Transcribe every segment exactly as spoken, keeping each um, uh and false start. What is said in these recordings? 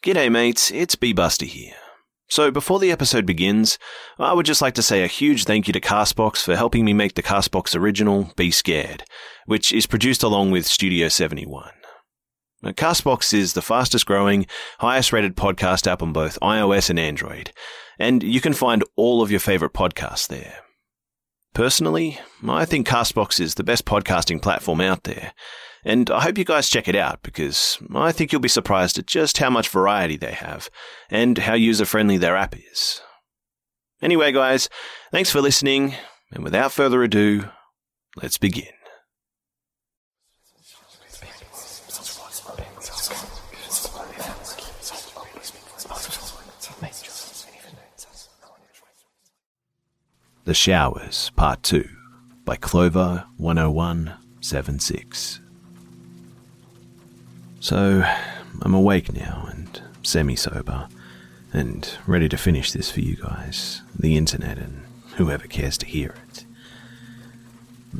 G'day mates, it's B Buster here. So before the episode begins, I would just like to say a huge thank you to Castbox for helping me make the Castbox original, Be Scared, which is produced along with Studio seventy-one. Now, Castbox is the fastest growing, highest rated podcast app on both iOS and Android, and you can find all of your favorite podcasts there. Personally, I think Castbox is the best podcasting platform out there, and I hope you guys check it out because I think you'll be surprised at just how much variety they have and how user-friendly their app is. Anyway, guys, thanks for listening, and without further ado, let's begin. The Showers, Part two, by Clover one oh one seventy-six. So, I'm awake now and semi-sober, and ready to finish this for you guys, the internet, and whoever cares to hear it.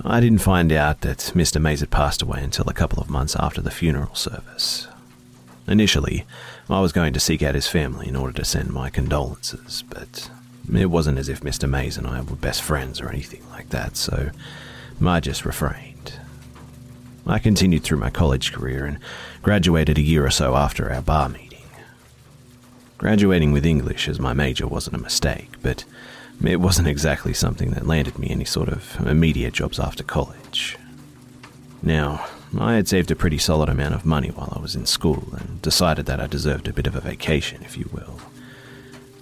I didn't find out that Mister Mays had passed away until a couple of months after the funeral service. Initially, I was going to seek out his family in order to send my condolences, but it wasn't as if Mister Mays and I were best friends or anything like that, so I just refrained. I continued through my college career and graduated a year or so after our bar meeting. Graduating with English as my major wasn't a mistake, but it wasn't exactly something that landed me any sort of immediate jobs after college. Now, I had saved a pretty solid amount of money while I was in school and decided that I deserved a bit of a vacation, if you will.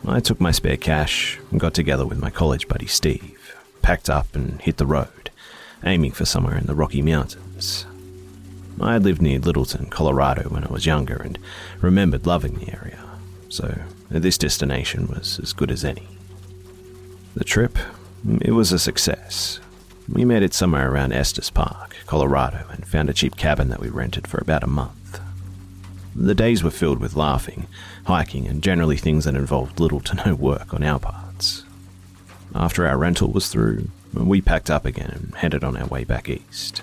I took my spare cash and got together with my college buddy Steve, packed up and hit the road, aiming for somewhere in the Rocky Mountains. I had lived near Littleton, Colorado when I was younger and remembered loving the area, so this destination was as good as any. The trip, it was a success. We made it somewhere around Estes Park, Colorado, and found a cheap cabin that we rented for about a month. The days were filled with laughing, hiking, and generally things that involved little to no work on our parts. After our rental was through, we packed up again and headed on our way back east.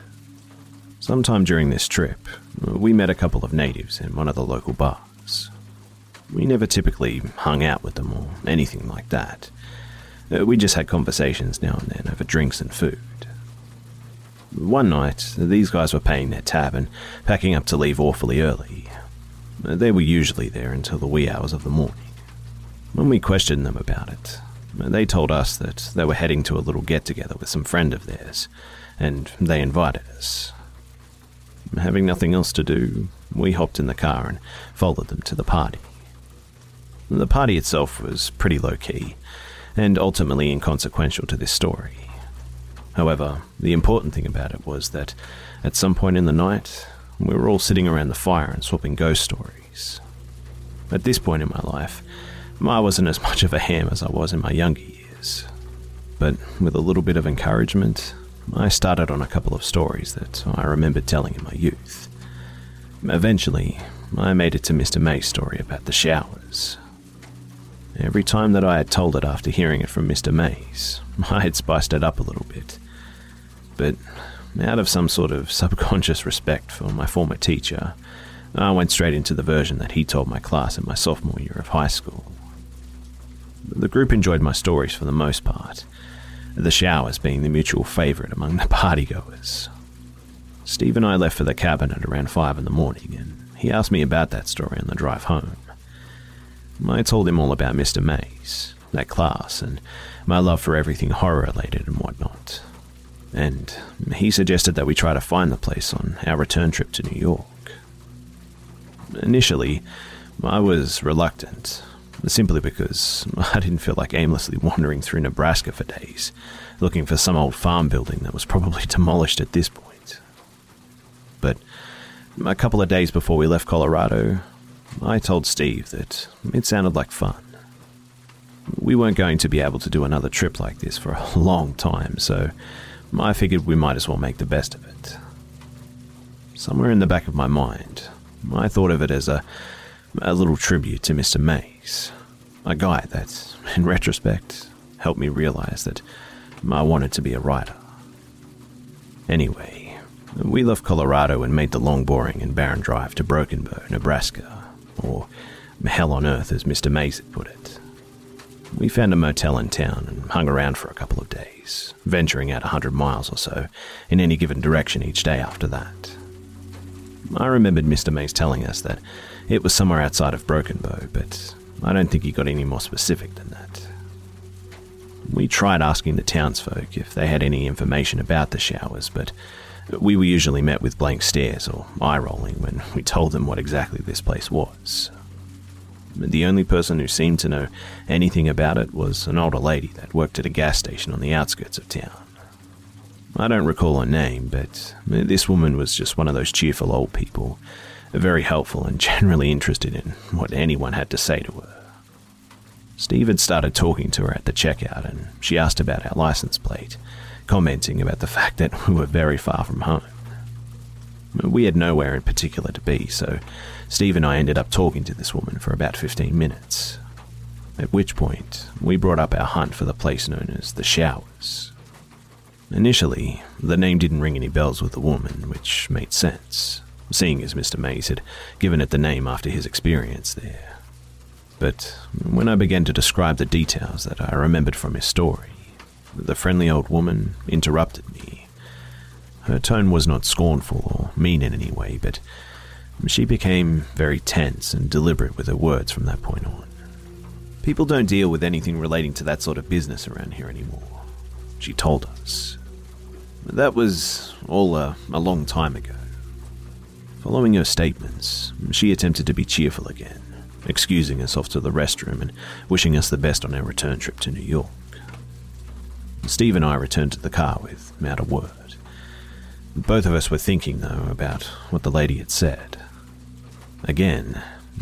Sometime during this trip, we met a couple of natives in one of the local bars. We never typically hung out with them or anything like that. We just had conversations now and then over drinks and food. One night, these guys were paying their tab and packing up to leave awfully early. They were usually there until the wee hours of the morning. When we questioned them about it, they told us that they were heading to a little get-together with some friend of theirs, and they invited us. Having nothing else to do, we hopped in the car and followed them to the party. The party itself was pretty low-key, and ultimately inconsequential to this story. However, the important thing about it was that at some point in the night, we were all sitting around the fire and swapping ghost stories. At this point in my life, I wasn't as much of a ham as I was in my younger years. But with a little bit of encouragement, I started on a couple of stories that I remembered telling in my youth. Eventually, I made it to Mister May's story about the showers. Every time that I had told it after hearing it from Mister Mays, I had spiced it up a little bit. But out of some sort of subconscious respect for my former teacher, I went straight into the version that he told my class in my sophomore year of high school. The group enjoyed my stories for the most part, the showers being the mutual favourite among the partygoers. Steve and I left for the cabin at around five in the morning, and He asked me about that story on the drive home. I told him all about Mister Mays, that class, and my love for everything horror-related and whatnot. And he suggested that we try to find the place on our return trip to New York. Initially, I was reluctant, simply because I didn't feel like aimlessly wandering through Nebraska for days, looking for some old farm building that was probably demolished at this point. But a couple of days before we left Colorado, I told Steve that it sounded like fun. We weren't going to be able to do another trip like this for a long time, so I figured we might as well make the best of it. Somewhere in the back of my mind, I thought of it as a, a little tribute to Mister Mays, a guy that, in retrospect, helped me realize that I wanted to be a writer. Anyway, we left Colorado and made the long, boring and barren drive to Broken Bow, Nebraska, or hell on earth as Mister Mays had put it. We found a motel in town and hung around for a couple of days, venturing out a hundred miles or so in any given direction each day after that. I remembered Mister Mays telling us that it was somewhere outside of Broken Bow, but I don't think he got any more specific than that. We tried asking the townsfolk if they had any information about the showers, but we were usually met with blank stares or eye-rolling when we told them what exactly this place was. The only person who seemed to know anything about it was an older lady that worked at a gas station on the outskirts of town. I don't recall her name, but this woman was just one of those cheerful old people, very helpful and generally interested in what anyone had to say to her. Steve had started talking to her at the checkout, and she asked about our license plate, commenting about the fact that we were very far from home. We had nowhere in particular to be, so Steve and I ended up talking to this woman for about fifteen minutes, at which point we brought up our hunt for the place known as the Showers. Initially, the name didn't ring any bells with the woman, which made sense, seeing as Mister Mays had given it the name after his experience there. But when I began to describe the details that I remembered from his story, the friendly old woman interrupted me. Her tone was not scornful or mean in any way, but she became very tense and deliberate with her words from that point on. "People don't deal with anything relating to that sort of business around here anymore," she told us. That was all a, a long time ago. Following her statements, she attempted to be cheerful again, excusing herself to the restroom and wishing us the best on our return trip to New York. Steve and I returned to the car without a word. Both of us were thinking, though, about what the lady had said. Again,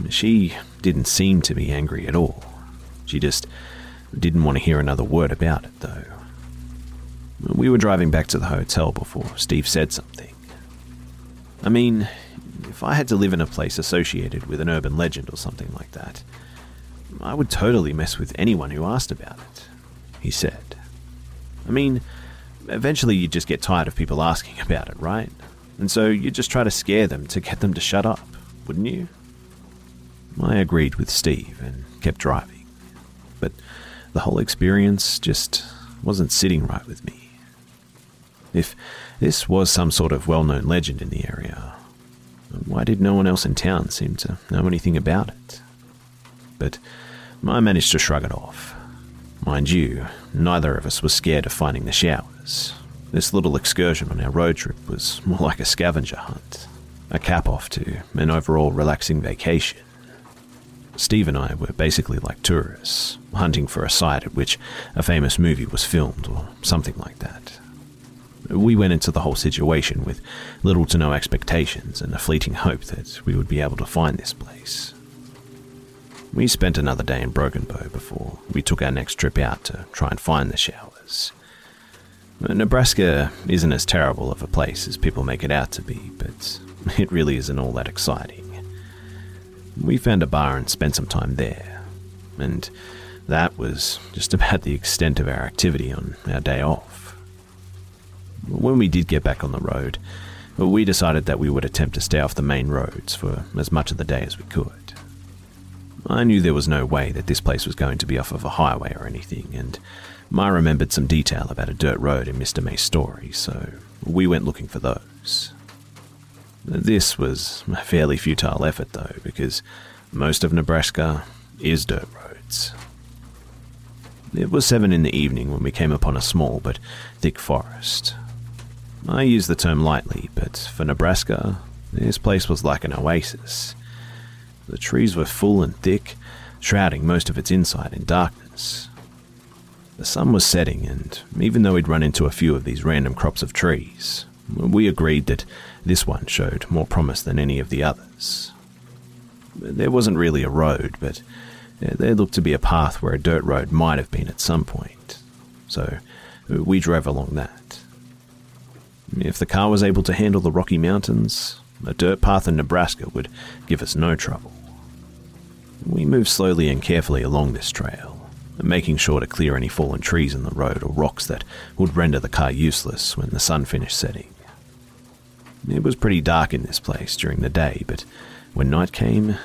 she didn't seem to be angry at all. She just didn't want to hear another word about it, though. We were driving back to the hotel before Steve said something. I mean, if I had to live in a place associated with an urban legend or something like that, I would totally mess with anyone who asked about it, he said. I mean, eventually you just get tired of people asking about it, right? And so you just try to scare them to get them to shut up, wouldn't you? I agreed with Steve and kept driving, but the whole experience just wasn't sitting right with me. If this was some sort of well-known legend in the area, why did no one else in town seem to know anything about it? But I managed to shrug it off. Mind you, neither of us was scared of finding the showers. This little excursion on our road trip was more like a scavenger hunt, a cap-off to an overall relaxing vacation. Steve and I were basically like tourists, hunting for a site at which a famous movie was filmed or something like that. We went into the whole situation with little to no expectations and a fleeting hope that we would be able to find this place. We spent another day in Broken Bow before we took our next trip out to try and find the showers. Nebraska isn't as terrible of a place as people make it out to be, but it really isn't all that exciting. We found a bar and spent some time there, and that was just about the extent of our activity on our day off. When we did get back on the road, we decided that we would attempt to stay off the main roads for as much of the day as we could. I knew there was no way that this place was going to be off of a highway or anything, and I remembered some detail about a dirt road in Mister May's story, so we went looking for those. This was a fairly futile effort, though, because most of Nebraska is dirt roads. It was seven in the evening when we came upon a small but thick forest. I use the term lightly, but for Nebraska, this place was like an oasis. The trees were full and thick, shrouding most of its inside in darkness. The sun was setting, and even though we'd run into a few of these random crops of trees, we agreed that this one showed more promise than any of the others. There wasn't really a road, but there looked to be a path where a dirt road might have been at some point, so we drove along that. If the car was able to handle the Rocky Mountains, a dirt path in Nebraska would give us no trouble. We moved slowly and carefully along this trail, making sure to clear any fallen trees in the road or rocks that would render the car useless when the sun finished setting. It was pretty dark in this place during the day, but when night came,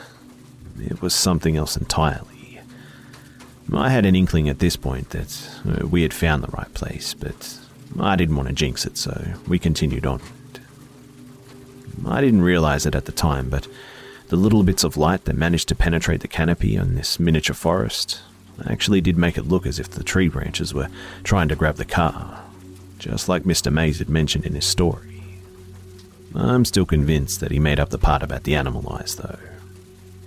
it was something else entirely. I had an inkling at this point that we had found the right place, but I didn't want to jinx it, so we continued on. I didn't realize it at the time, but the little bits of light that managed to penetrate the canopy on this miniature forest actually did make it look as if the tree branches were trying to grab the car, just like Mister Mays had mentioned in his story. I'm still convinced that he made up the part about the animal eyes, though.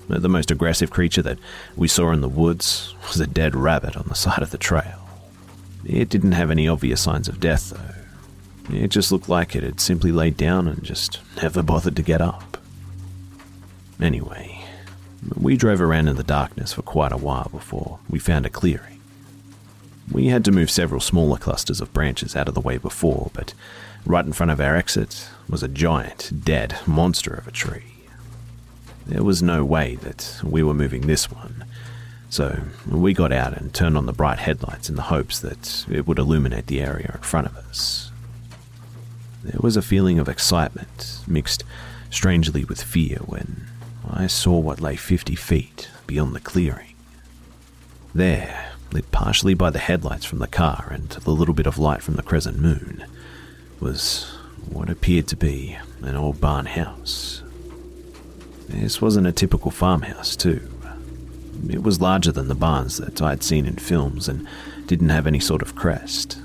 The most aggressive creature that we saw in the woods was a dead rabbit on the side of the trail. It didn't have any obvious signs of death, though. It just looked like it had simply laid down and just never bothered to get up. Anyway, we drove around in the darkness for quite a while before we found a clearing. We had to move several smaller clusters of branches out of the way before, but right in front of our exit was a giant, dead monster of a tree. There was no way that we were moving this one, so we got out and turned on the bright headlights in the hopes that it would illuminate the area in front of us. There was a feeling of excitement, mixed strangely with fear, when I saw what lay fifty feet beyond the clearing. There, lit partially by the headlights from the car and the little bit of light from the crescent moon, was what appeared to be an old barn house. This wasn't a typical farmhouse, too. It was larger than the barns that I'd seen in films and didn't have any sort of crest.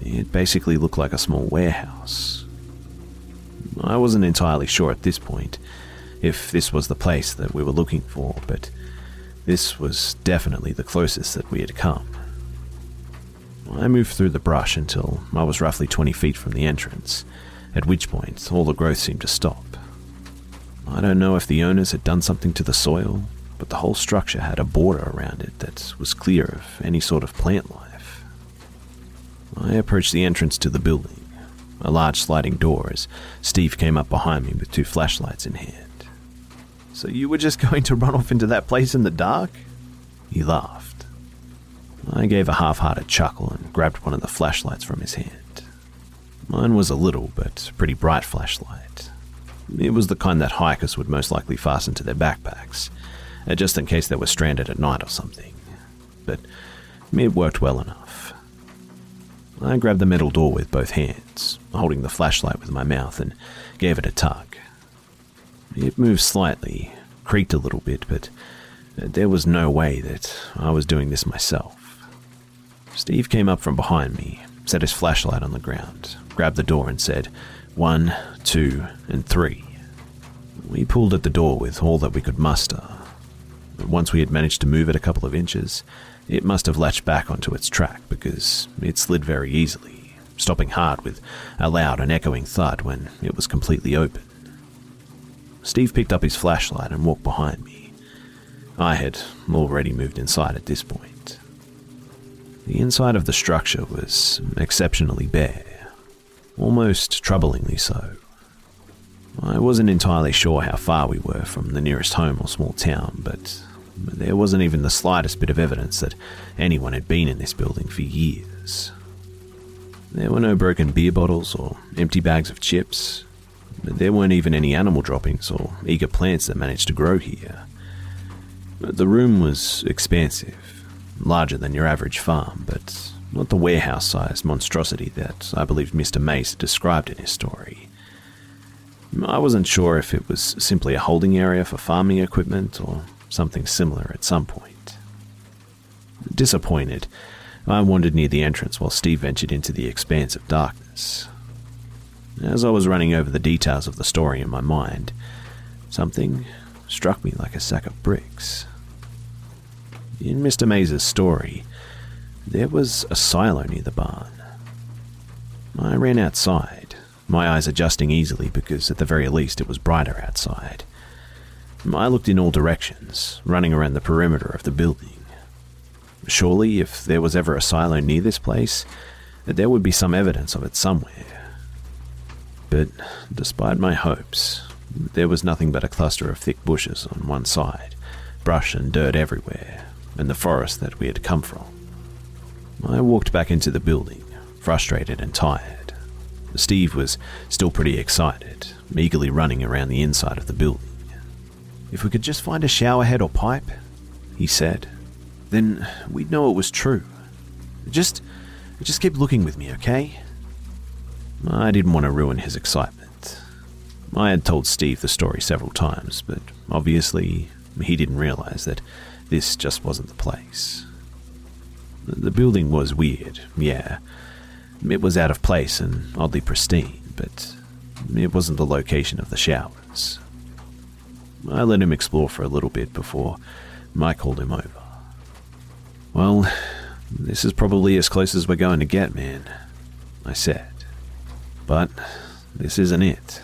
It basically looked like a small warehouse. I wasn't entirely sure at this point if this was the place that we were looking for, but this was definitely the closest that we had come. I moved through the brush until I was roughly twenty feet from the entrance, at which point all the growth seemed to stop. I don't know if the owners had done something to the soil, but the whole structure had a border around it that was clear of any sort of plant life. I approached the entrance to the building, a large sliding door, as Steve came up behind me with two flashlights in hand. "So you were just going to run off into that place in the dark?" He laughed. I gave a half-hearted chuckle and grabbed one of the flashlights from his hand. Mine was a little but pretty bright flashlight. It was the kind that hikers would most likely fasten to their backpacks, just in case they were stranded at night or something. But it worked well enough. I grabbed the metal door with both hands, holding the flashlight with my mouth, and gave it a tug. It moved slightly, creaked a little bit, but there was no way that I was doing this myself. Steve came up from behind me, set his flashlight on the ground, grabbed the door and said, "One, two, and three." We pulled at the door with all that we could muster. Once we had managed to move it a couple of inches, it must have latched back onto its track because it slid very easily, stopping hard with a loud and echoing thud when it was completely open. Steve picked up his flashlight and walked behind me. I had already moved inside at this point. The inside of the structure was exceptionally bare, almost troublingly so. I wasn't entirely sure how far we were from the nearest home or small town, but there wasn't even the slightest bit of evidence that anyone had been in this building for years. There were no broken beer bottles or empty bags of chips. There weren't even any animal droppings or eager plants that managed to grow here. The room was expansive, larger than your average farm, but not the warehouse-sized monstrosity that I believe Mister Mays described in his story. I wasn't sure if it was simply a holding area for farming equipment or something similar at some point. Disappointed, I wandered near the entrance while Steve ventured into the expanse of darkness. As I was running over the details of the story in my mind, something struck me like a sack of bricks. In Mister Mays' story, there was a silo near the barn. I ran outside, my eyes adjusting easily because at the very least it was brighter outside. I looked in all directions, running around the perimeter of the building. Surely, if there was ever a silo near this place, there would be some evidence of it somewhere. But despite my hopes, there was nothing but a cluster of thick bushes on one side, brush and dirt everywhere, and the forest that we had come from. I walked back into the building, frustrated and tired. Steve was still pretty excited, eagerly running around the inside of the building. "If we could just find a showerhead or pipe," he said, "then we'd know it was true. Just, just keep looking with me, okay?" I didn't want to ruin his excitement. I had told Steve the story several times, but obviously he didn't realize that this just wasn't the place. The building was weird, yeah. It was out of place and oddly pristine, but it wasn't the location of the showers. I let him explore for a little bit before I called him over. "Well, this is probably as close as we're going to get, man," I said. "But this isn't it.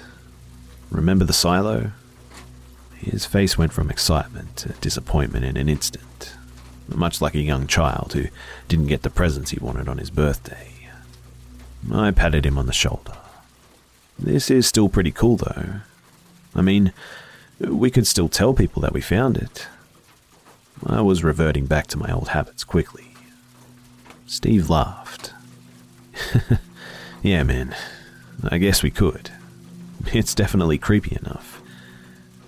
Remember the silo?" His face went from excitement to disappointment in an instant, much like a young child who didn't get the presents he wanted on his birthday. I patted him on the shoulder. "This is still pretty cool, though. I mean, we could still tell people that we found it." I was reverting back to my old habits quickly. Steve laughed. "Yeah, man, I guess we could. It's definitely creepy enough.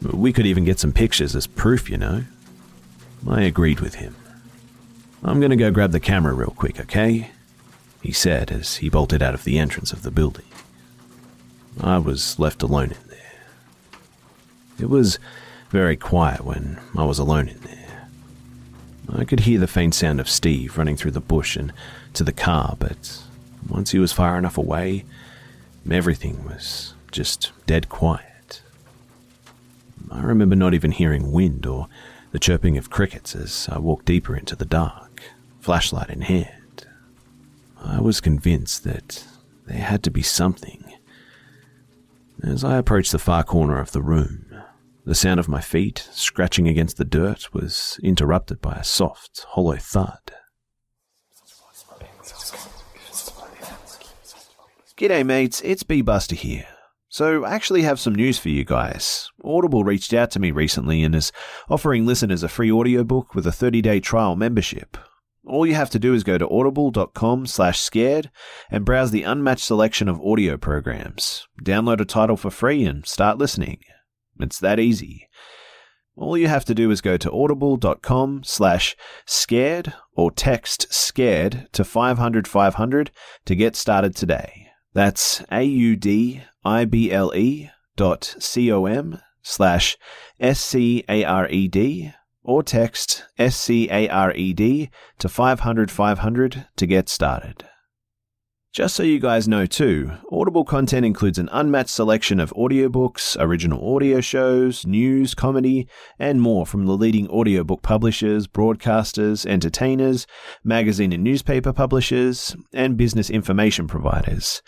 We could even get some pictures as proof, you know." I agreed with him. "I'm going to go grab the camera real quick, okay?" he said as he bolted out of the entrance of the building. I was left alone in there. It was very quiet when I was alone in there. I could hear the faint sound of Steve running through the bush and to the car, but once he was far enough away, everything was just dead quiet. I remember not even hearing wind or the chirping of crickets as I walked deeper into the dark, flashlight in hand. I was convinced that there had to be something. As I approached the far corner of the room, the sound of my feet scratching against the dirt was interrupted by a soft, hollow thud. "G'day mates, it's B-Buster here. So I actually have some news for you guys. Audible reached out to me recently and is offering listeners a free audiobook with a thirty-day trial membership. All you have to do is go to audible.com slash scared and browse the unmatched selection of audio programs. Download a title for free and start listening. It's that easy. All you have to do is go to audible.com slash scared or text scared to five hundred five hundred to get started today. That's A-U-D-I-B-L-E dot C-O-M slash S-C-A-R-E-D or text S C A R E D to five hundred five hundred to get started. Just so you guys know too, Audible content includes an unmatched selection of audiobooks, original audio shows, news, comedy, and more from the leading audiobook publishers, broadcasters, entertainers, magazine and newspaper publishers, and business information providers.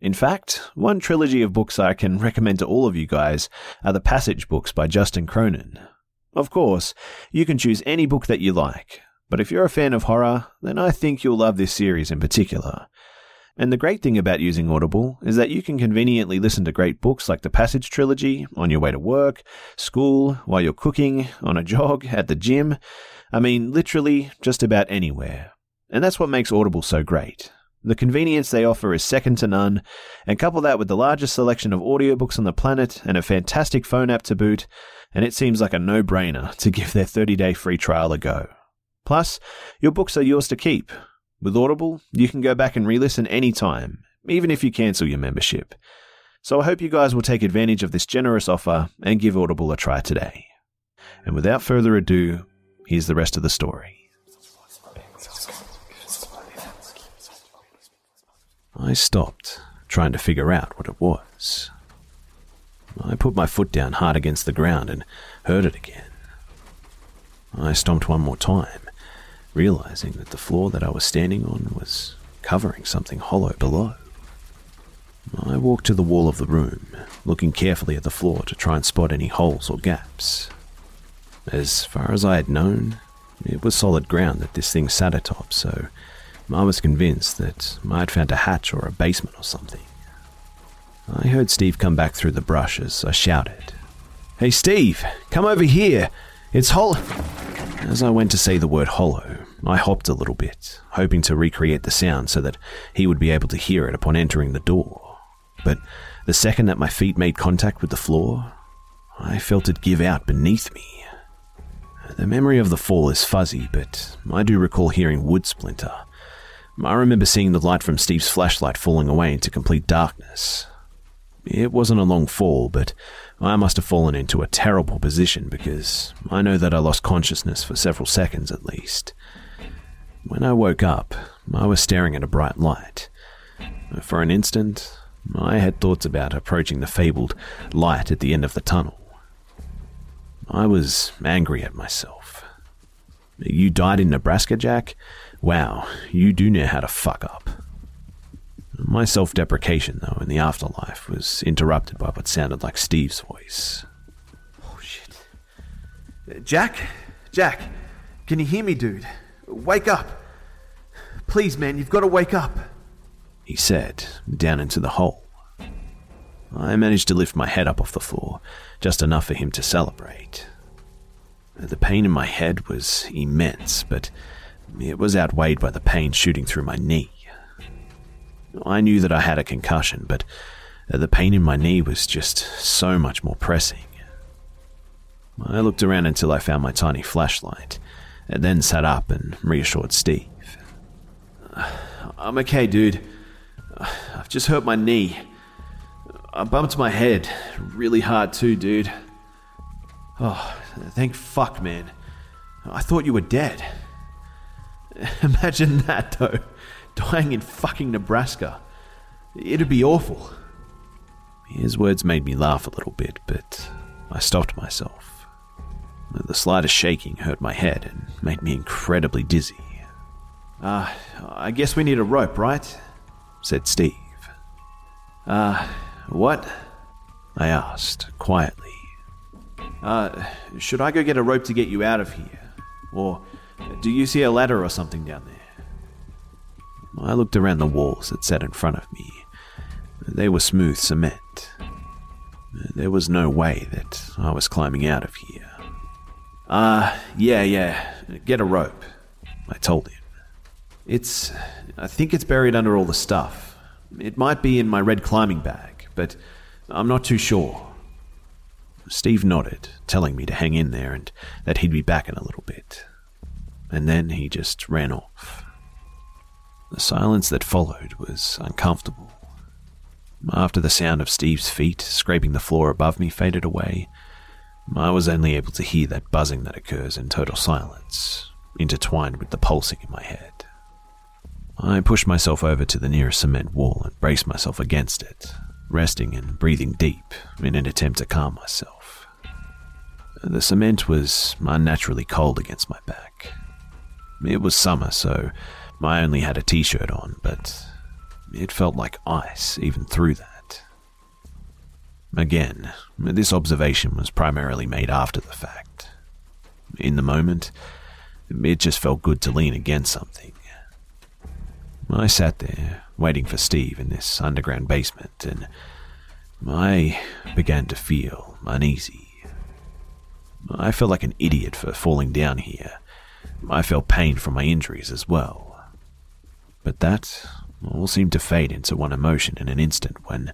In fact, one trilogy of books I can recommend to all of you guys are the Passage books by Justin Cronin. Of course, you can choose any book that you like, but if you're a fan of horror, then I think you'll love this series in particular. And the great thing about using Audible is that you can conveniently listen to great books like the Passage trilogy on your way to work, school, while you're cooking, on a jog, at the gym. I mean, literally just about anywhere. And that's what makes Audible so great. The convenience they offer is second to none, and couple that with the largest selection of audiobooks on the planet and a fantastic phone app to boot, and it seems like a no-brainer to give their thirty-day free trial a go. Plus, your books are yours to keep. With Audible, you can go back and re-listen anytime, even if you cancel your membership. So I hope you guys will take advantage of this generous offer and give Audible a try today. And without further ado, here's the rest of the story. I stopped, trying to figure out what it was. I put my foot down hard against the ground and heard it again. I stomped one more time, realizing that the floor that I was standing on was covering something hollow below. I walked to the wall of the room, looking carefully at the floor to try and spot any holes or gaps. As far as I had known, it was solid ground that this thing sat atop, so I was convinced that I had found a hatch or a basement or something. I heard Steve come back through the brush as I shouted, "Hey Steve, come over here! It's hollow!" As I went to say the word hollow, I hopped a little bit, hoping to recreate the sound so that he would be able to hear it upon entering the door. But the second that my feet made contact with the floor, I felt it give out beneath me. The memory of the fall is fuzzy, but I do recall hearing wood splinter. I remember seeing the light from Steve's flashlight falling away into complete darkness. It wasn't a long fall, but I must have fallen into a terrible position because I know that I lost consciousness for several seconds at least. When I woke up, I was staring at a bright light. For an instant, I had thoughts about approaching the fabled light at the end of the tunnel. I was angry at myself. "You died in Nebraska, Jack? Wow, you do know how to fuck up." My self-deprecation, though, in the afterlife was interrupted by what sounded like Steve's voice. "Oh, shit. Jack? Jack, can you hear me, dude? Wake up. Please, man, you've got to wake up," he said, down into the hole. I managed to lift my head up off the floor, just enough for him to celebrate. The pain in my head was immense, but it was outweighed by the pain shooting through my knee. I knew that I had a concussion, but the pain in my knee was just so much more pressing. I looked around until I found my tiny flashlight, and then sat up and reassured Steve. "I'm okay, dude. I've just hurt my knee. I bumped my head really hard too, dude. Oh, thank fuck, man. I thought you were dead. Imagine that, though. Dying in fucking Nebraska. It'd be awful." His words made me laugh a little bit, but I stopped myself. The slightest shaking hurt my head and made me incredibly dizzy. "Uh, I guess we need a rope, right?" said Steve. Uh... "What?" I asked, quietly. Uh, should I go get a rope to get you out of here? Or do you see a ladder or something down there?" I looked around the walls that sat in front of me. They were smooth cement. There was no way that I was climbing out of here. Uh, yeah, yeah, get a rope," I told him. It's, I think it's buried under all the stuff. It might be in my red climbing bag, but I'm not too sure." Steve nodded, telling me to hang in there and that he'd be back in a little bit. And then he just ran off. The silence that followed was uncomfortable. After the sound of Steve's feet scraping the floor above me faded away, I was only able to hear that buzzing that occurs in total silence, intertwined with the pulsing in my head. I pushed myself over to the nearest cement wall and braced myself against it, resting and breathing deep in an attempt to calm myself. The cement was unnaturally cold against my back. It was summer, so I only had a t-shirt on, but it felt like ice even through that. Again, this observation was primarily made after the fact. In the moment, it just felt good to lean against something. I sat there, waiting for Steve in this underground basement, and I began to feel uneasy. I felt like an idiot for falling down here. I felt pain from my injuries as well. But that all seemed to fade into one emotion in an instant when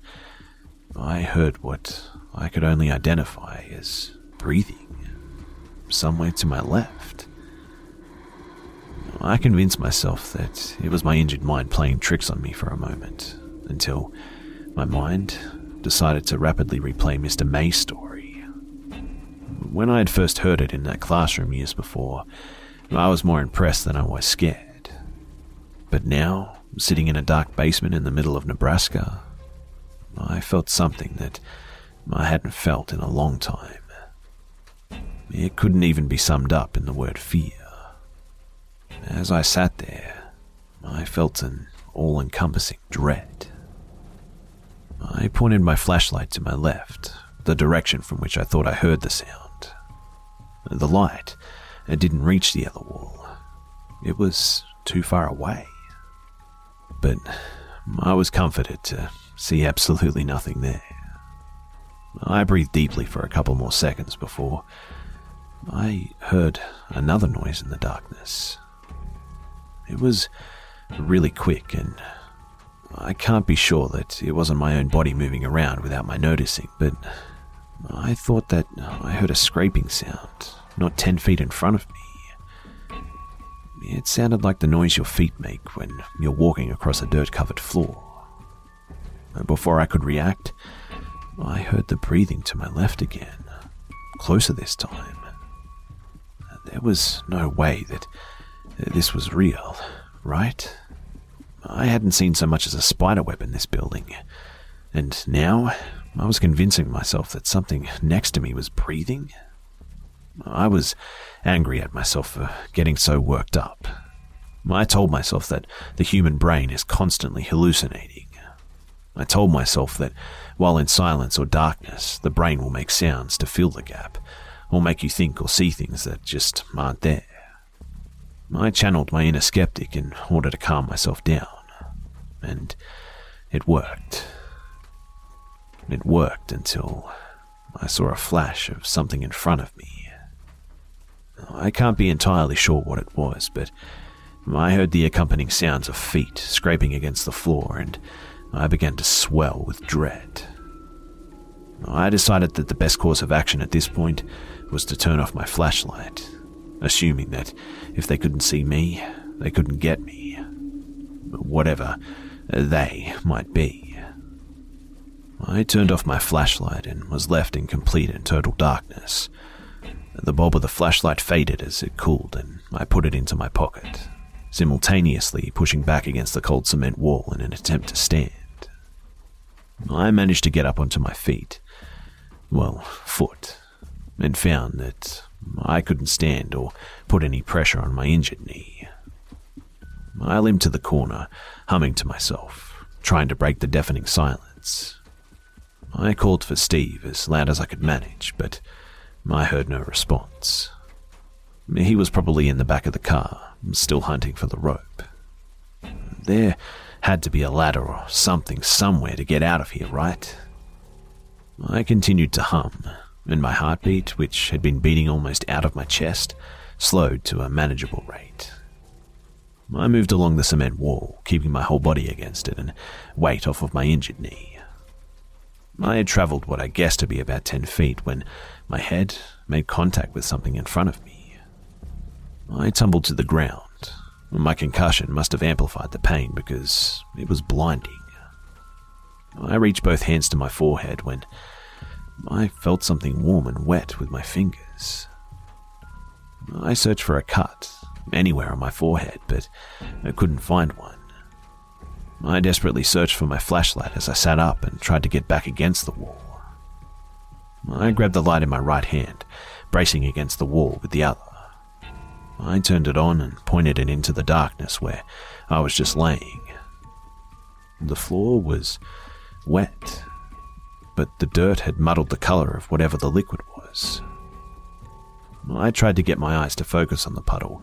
I heard what I could only identify as breathing, somewhere to my left. I convinced myself that it was my injured mind playing tricks on me for a moment, until my mind decided to rapidly replay Mister May's story. When I had first heard it in that classroom years before, I was more impressed than I was scared. But now, sitting in a dark basement in the middle of Nebraska, I felt something that I hadn't felt in a long time. It couldn't even be summed up in the word fear. As I sat there, I felt an all-encompassing dread. I pointed my flashlight to my left, the direction from which I thought I heard the sound. The light didn't reach the other wall. It was too far away. But I was comforted to see absolutely nothing there. I breathed deeply for a couple more seconds before I heard another noise in the darkness. It was really quick, and I can't be sure that it wasn't my own body moving around without my noticing, but I thought that I heard a scraping sound not ten feet in front of me. It sounded like the noise your feet make when you're walking across a dirt-covered floor. Before I could react, I heard the breathing to my left again, closer this time. There was no way that this was real, right? I hadn't seen so much as a spiderweb in this building, and now I was convincing myself that something next to me was breathing. I was angry at myself for getting so worked up. I told myself that the human brain is constantly hallucinating. I told myself that while in silence or darkness, the brain will make sounds to fill the gap, or make you think or see things that just aren't there. I channeled my inner skeptic in order to calm myself down, and it worked. It worked until I saw a flash of something in front of me. I can't be entirely sure what it was, but I heard the accompanying sounds of feet scraping against the floor, and I began to swell with dread. I decided that the best course of action at this point was to turn off my flashlight, assuming that if they couldn't see me, they couldn't get me, whatever they might be. I turned off my flashlight and was left in complete and total darkness. The bulb of the flashlight faded as it cooled, and I put it into my pocket, simultaneously pushing back against the cold cement wall in an attempt to stand. I managed to get up onto my feet, well, foot, and found that I couldn't stand or put any pressure on my injured knee. I limped to the corner, humming to myself, trying to break the deafening silence. I called for Steve as loud as I could manage, but I heard no response. He was probably in the back of the car, still hunting for the rope. There had to be a ladder or something somewhere to get out of here, right? I continued to hum, and my heartbeat, which had been beating almost out of my chest, slowed to a manageable rate. I moved along the cement wall, keeping my whole body against it and weight off of my injured knee. I had traveled what I guessed to be about ten feet when my head made contact with something in front of me. I tumbled to the ground. My concussion must have amplified the pain because it was blinding. I reached both hands to my forehead when I felt something warm and wet with my fingers. I searched for a cut anywhere on my forehead, but I couldn't find one. I desperately searched for my flashlight as I sat up and tried to get back against the wall. I grabbed the light in my right hand, bracing against the wall with the other. I turned it on and pointed it into the darkness where I was just laying. The floor was wet, but the dirt had muddled the color of whatever the liquid was. I tried to get my eyes to focus on the puddle,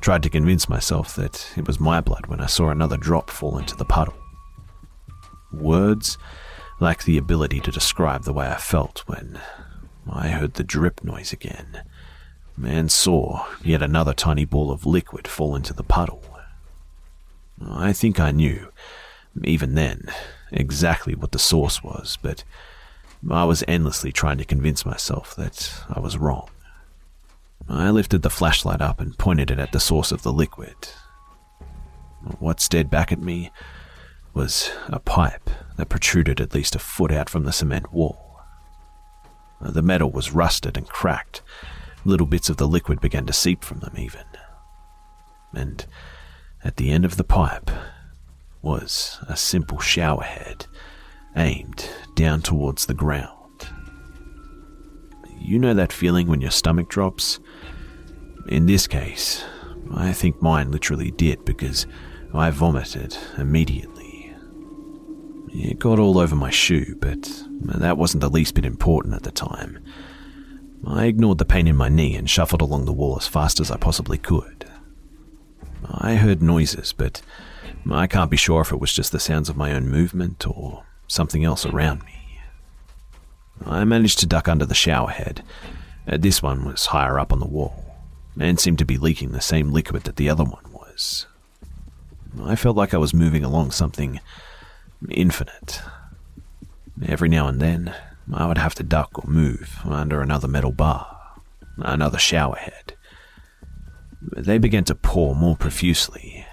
tried to convince myself that it was my blood when I saw another drop fall into the puddle. Words lack the ability to describe the way I felt when I heard the drip noise again, and saw yet another tiny ball of liquid fall into the puddle. I think I knew, even then, exactly what the source was, but I was endlessly trying to convince myself that I was wrong. I lifted the flashlight up and pointed it at the source of the liquid. What stared back at me was a pipe that protruded at least a foot out from the cement wall. The metal was rusted and cracked. Little bits of the liquid began to seep from them even. And at the end of the pipe was a simple showerhead aimed down towards the ground. You know that feeling when your stomach drops? In this case, I think mine literally did, because I vomited immediately. It got all over my shoe, but that wasn't the least bit important at the time. I ignored the pain in my knee and shuffled along the wall as fast as I possibly could. I heard noises, but I can't be sure if it was just the sounds of my own movement or something else around me. I managed to duck under the showerhead. This one was higher up on the wall and seemed to be leaking the same liquid that the other one was. I felt like I was moving along something infinite. Every now and then, I would have to duck or move under another metal bar, another showerhead. They began to pour more profusely,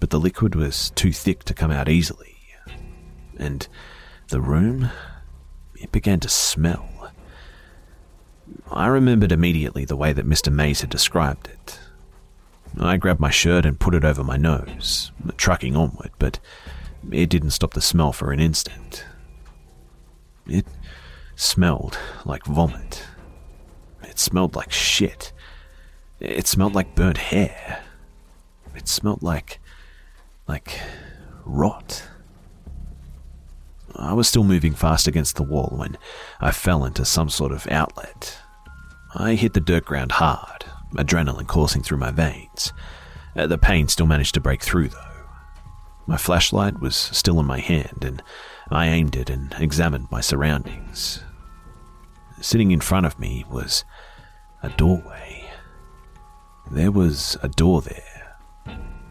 but the liquid was too thick to come out easily. And the room, it began to smell. I remembered immediately the way that Mister Mays had described it. I grabbed my shirt and put it over my nose, trucking onward, but it didn't stop the smell for an instant. It smelled like vomit. It smelled like shit. It smelled like burnt hair. It smelled like... like... rot. I was still moving fast against the wall when I fell into some sort of outlet. I hit the dirt ground hard, adrenaline coursing through my veins. The pain still managed to break through, though. My flashlight was still in my hand, and I aimed it and examined my surroundings. Sitting in front of me was a doorway. There was a door there,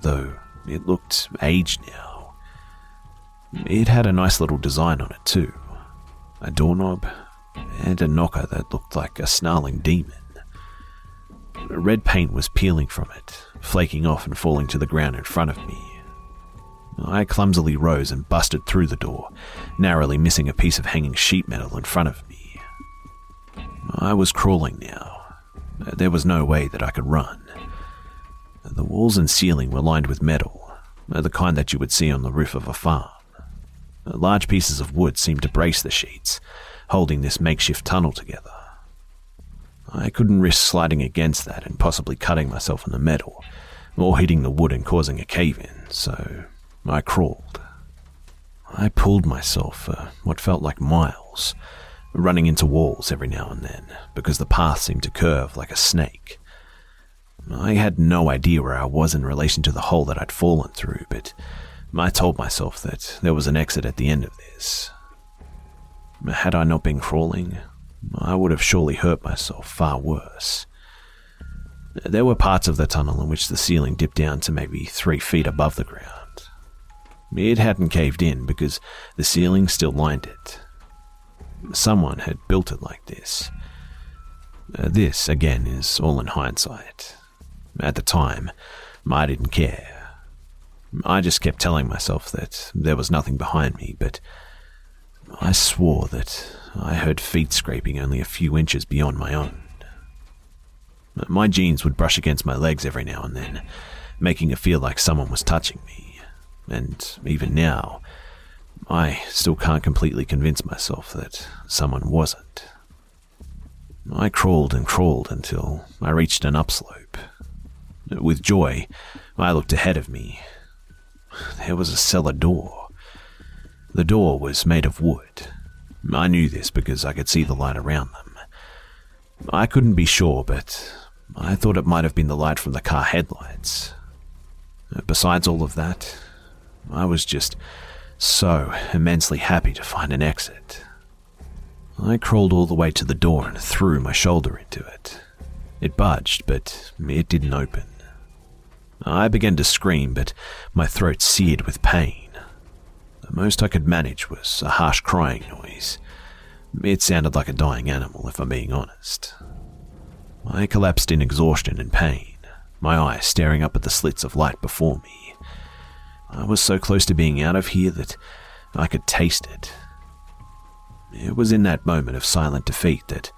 though it looked aged now. It had a nice little design on it too, a doorknob and a knocker that looked like a snarling demon. Red paint was peeling from it, flaking off and falling to the ground in front of me. I clumsily rose and busted through the door, narrowly missing a piece of hanging sheet metal in front of me. I was crawling now. There was no way that I could run. The walls and ceiling were lined with metal, the kind that you would see on the roof of a farm. Large pieces of wood seemed to brace the sheets, holding this makeshift tunnel together. I couldn't risk sliding against that and possibly cutting myself on the metal, or hitting the wood and causing a cave-in, so I crawled. I pulled myself for what felt like miles, running into walls every now and then, because the path seemed to curve like a snake. I had no idea where I was in relation to the hole that I'd fallen through, but I told myself that there was an exit at the end of this. Had I not been crawling, I would have surely hurt myself far worse. There were parts of the tunnel in which the ceiling dipped down to maybe three feet above the ground. It hadn't caved in because the ceiling still lined it. Someone had built it like this. Uh, this, again, is all in hindsight. At the time, I didn't care. I just kept telling myself that there was nothing behind me, but I swore that I heard feet scraping only a few inches beyond my own. My jeans would brush against my legs every now and then, making it feel like someone was touching me. And even now, I still can't completely convince myself that someone wasn't. I crawled and crawled until I reached an upslope. With joy, I looked ahead of me. There was a cellar door. The door was made of wood. I knew this because I could see the light around them. I couldn't be sure, but I thought it might have been the light from the car headlights. Besides all of that, I was just so immensely happy to find an exit. I crawled all the way to the door and threw my shoulder into it. It budged, but it didn't open. I began to scream, but my throat seared with pain. The most I could manage was a harsh crying noise. It sounded like a dying animal, if I'm being honest. I collapsed in exhaustion and pain, my eyes staring up at the slits of light before me. I was so close to being out of here that I could taste it. It was in that moment of silent defeat that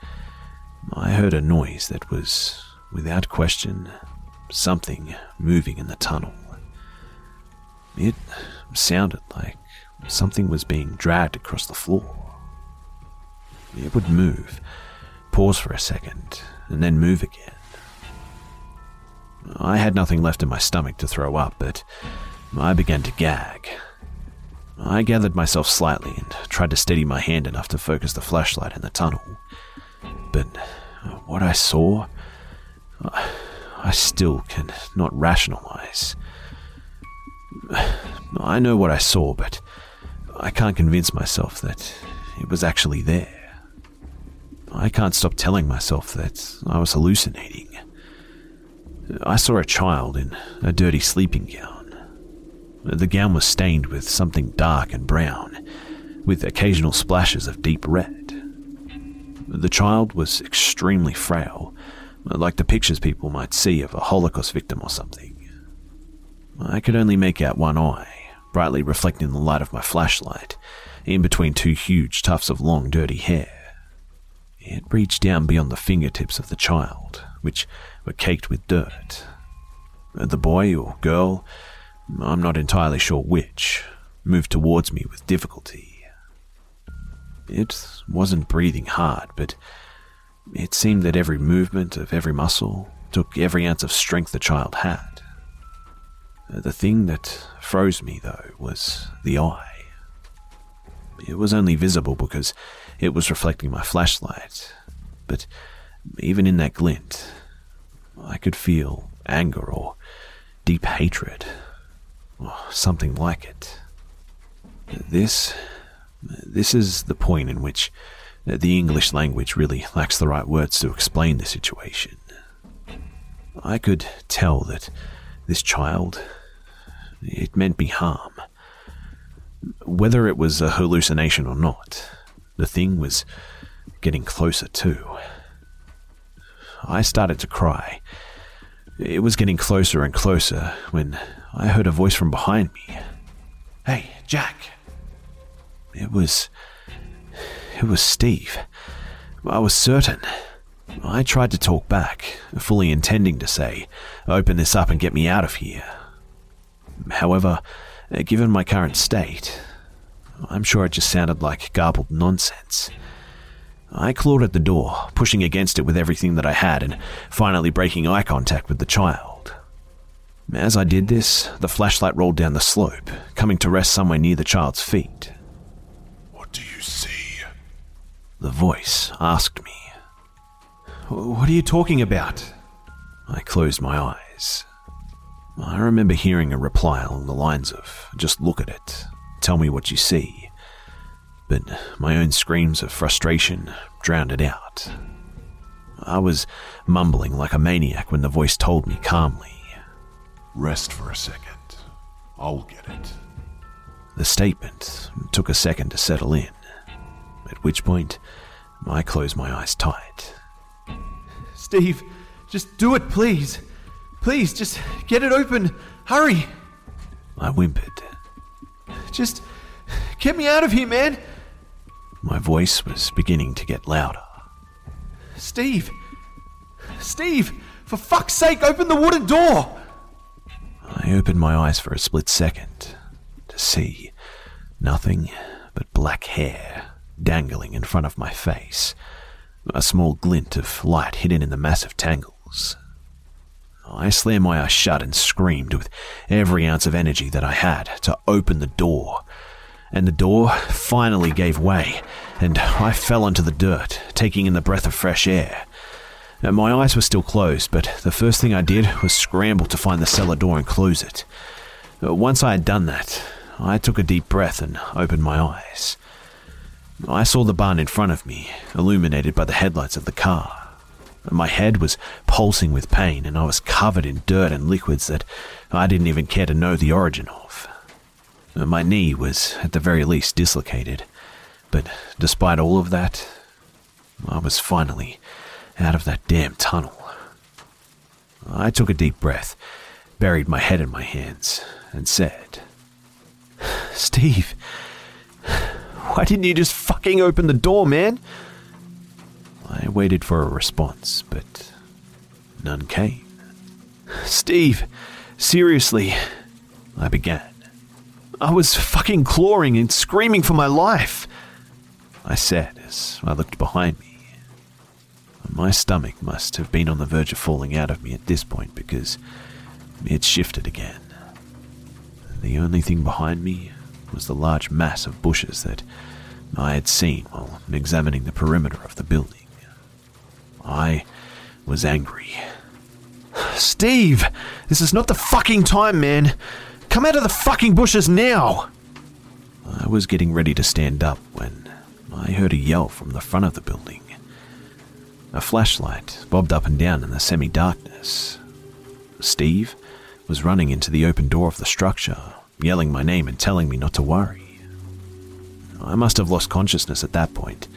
I heard a noise that was, without question, something moving in the tunnel. It sounded like something was being dragged across the floor. It would move, pause for a second, and then move again. I had nothing left in my stomach to throw up, but I began to gag. I gathered myself slightly and tried to steady my hand enough to focus the flashlight in the tunnel. But what I saw, I still cannot rationalize. I know what I saw, but I can't convince myself that it was actually there. I can't stop telling myself that I was hallucinating. I saw a child in a dirty sleeping gown. The gown was stained with something dark and brown, with occasional splashes of deep red. The child was extremely frail, like the pictures people might see of a Holocaust victim or something. I could only make out one eye, brightly reflecting the light of my flashlight, in between two huge tufts of long, dirty hair. It reached down beyond the fingertips of the child, which were caked with dirt. The boy or girl, I'm not entirely sure which, moved towards me with difficulty. It wasn't breathing hard, but it seemed that every movement of every muscle took every ounce of strength the child had. The thing that froze me, though, was the eye. It was only visible because it was reflecting my flashlight, but even in that glint, I could feel anger or deep hatred, or something like it. This, this is the point in which the English language really lacks the right words to explain the situation. I could tell that this child, it meant me harm. Whether it was a hallucination or not, the thing was getting closer too. I started to cry. It was getting closer and closer when I heard a voice from behind me. "Hey, Jack!" It was... it was Steve. I was certain. I tried to talk back, fully intending to say, "Open this up and get me out of here." However, given my current state, I'm sure it just sounded like garbled nonsense. I clawed at the door, pushing against it with everything that I had and finally breaking eye contact with the child. As I did this, the flashlight rolled down the slope, coming to rest somewhere near the child's feet. "What do you see?" the voice asked me. "What are you talking about?" I closed my eyes. I remember hearing a reply along the lines of, "Just look at it, tell me what you see." But my own screams of frustration drowned it out. I was mumbling like a maniac when the voice told me calmly, "Rest for a second. I'll get it." The statement took a second to settle in, at which point I closed my eyes tight. "Steve, just do it, please. Please, just get it open. Hurry," I whimpered. "Just get me out of here, man." My voice was beginning to get louder. "Steve! Steve! For fuck's sake, open the wooden door!" I opened my eyes for a split second to see nothing but black hair dangling in front of my face, a small glint of light hidden in the massive tangles. I slammed my eyes shut and screamed with every ounce of energy that I had to open the door, and the door finally gave way, and I fell onto the dirt, taking in the breath of fresh air. And my eyes were still closed, but the first thing I did was scramble to find the cellar door and close it. Once I had done that, I took a deep breath and opened my eyes. I saw the barn in front of me, illuminated by the headlights of the car. My head was pulsing with pain, and I was covered in dirt and liquids that I didn't even care to know the origin of. My knee was, at the very least, dislocated, but despite all of that, I was finally out of that damn tunnel. I took a deep breath, buried my head in my hands, and said, "Steve, Why didn't you just fucking open the door, man? I waited for a response, but none came. Steve, seriously, I began. I was fucking clawing and screaming for my life, I said as I looked behind me. My stomach must have been on the verge of falling out of me at this point because it shifted again. The only thing behind me was the large mass of bushes that I had seen while examining the perimeter of the building. I was angry. Steve, this is not the fucking time, man. Come out of the fucking bushes now. I was getting ready to stand up when I heard a yell from the front of the building. A flashlight bobbed up and down in the semi-darkness. Steve was running into the open door of the structure, yelling my name and telling me not to worry. I must have lost consciousness at that point,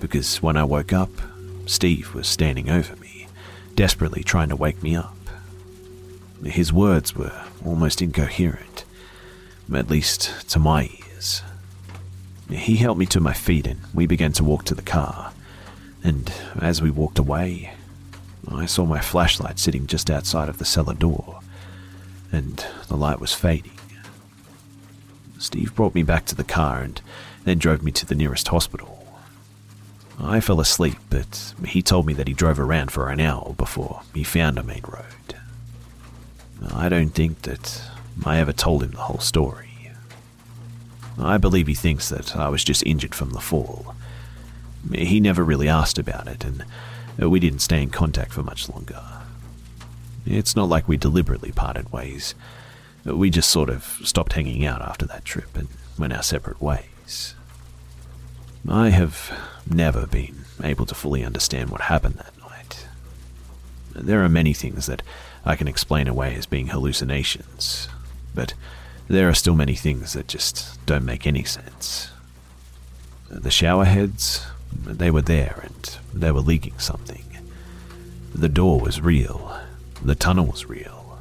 because when I woke up, Steve was standing over me, desperately trying to wake me up. His words were almost incoherent, at least to my ears. He helped me to my feet and we began to walk to the car. And as we walked away, I saw my flashlight sitting just outside of the cellar door, and the light was fading. Steve brought me back to the car and then drove me to the nearest hospital. I fell asleep, but he told me that he drove around for an hour before he found a main road. I don't think that I ever told him the whole story. I believe he thinks that I was just injured from the fall. He never really asked about it, and we didn't stay in contact for much longer. It's not like we deliberately parted ways. We just sort of stopped hanging out after that trip and went our separate ways. I have never been able to fully understand what happened that night. There are many things that I can explain away as being hallucinations, but there are still many things that just don't make any sense. The showerheads, they were there and they were leaking something. The door was real. The tunnel was real.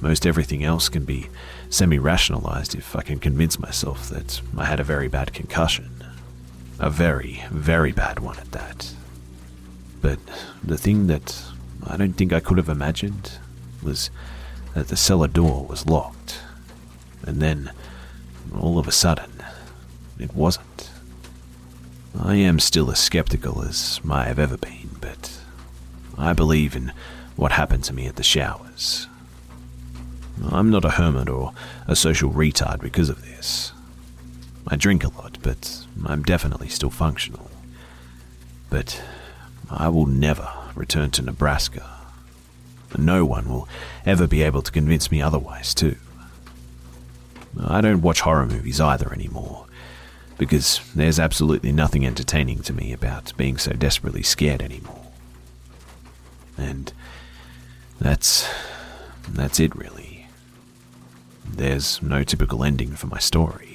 Most everything else can be semi-rationalized if I can convince myself that I had a very bad concussion. A very, very bad one at that. But the thing that I don't think I could have imagined was that the cellar door was locked. And then, all of a sudden, it wasn't. I am still as skeptical as I have ever been, but I believe in what happened to me at the showers. I'm not a hermit or a social retard because of this. I drink a lot, but I'm definitely still functional. But I will never return to Nebraska. No one will ever be able to convince me otherwise, too. I don't watch horror movies either anymore, because there's absolutely nothing entertaining to me about being so desperately scared anymore. And that's, that's it really. There's no typical ending for my story.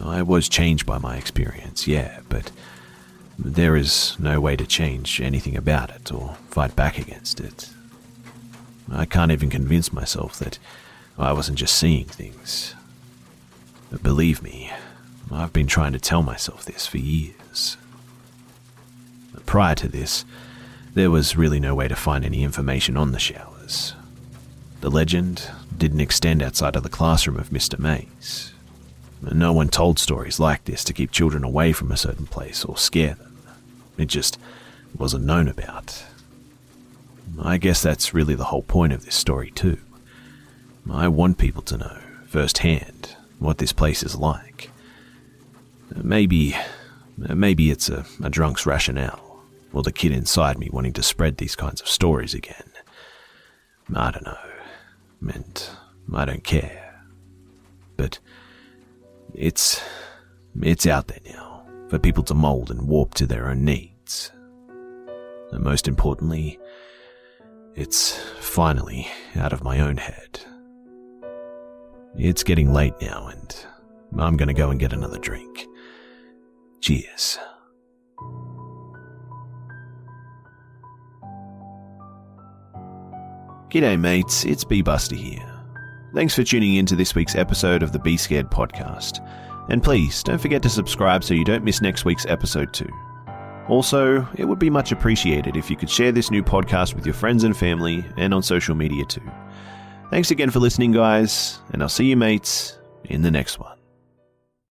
I was changed by my experience, yeah, but there is no way to change anything about it or fight back against it. I can't even convince myself that I wasn't just seeing things. But believe me, I've been trying to tell myself this for years. Prior to this, there was really no way to find any information on the showers. The legend didn't extend outside of the classroom of Mister Mays. No one told stories like this to keep children away from a certain place or scare them. It just wasn't known about. I guess that's really the whole point of this story too. I want people to know firsthand what this place is like. Maybe, maybe it's a, a drunk's rationale, or the kid inside me wanting to spread these kinds of stories again. I don't know, and I don't care. But it's, it's out there now for people to mold and warp to their own needs. And most importantly, it's finally out of my own head. It's getting late now, and I'm gonna go and get another drink. Cheers. G'day mates, it's B Buster here. Thanks for tuning in to this week's episode of the Be Scared podcast. And please, don't forget to subscribe so you don't miss next week's episode too. Also, it would be much appreciated if you could share this new podcast with your friends and family and on social media too. Thanks again for listening, guys, and I'll see you mates in the next one.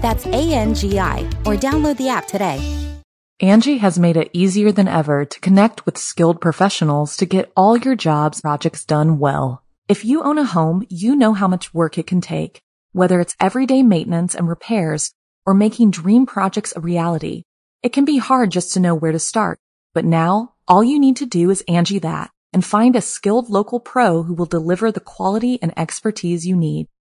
That's A N G I, or download the app today. Angie has made it easier than ever to connect with skilled professionals to get all your jobs projects done well. If you own a home, you know how much work it can take, whether it's everyday maintenance and repairs or making dream projects a reality. It can be hard just to know where to start, but now all you need to do is Angie that and find a skilled local pro who will deliver the quality and expertise you need.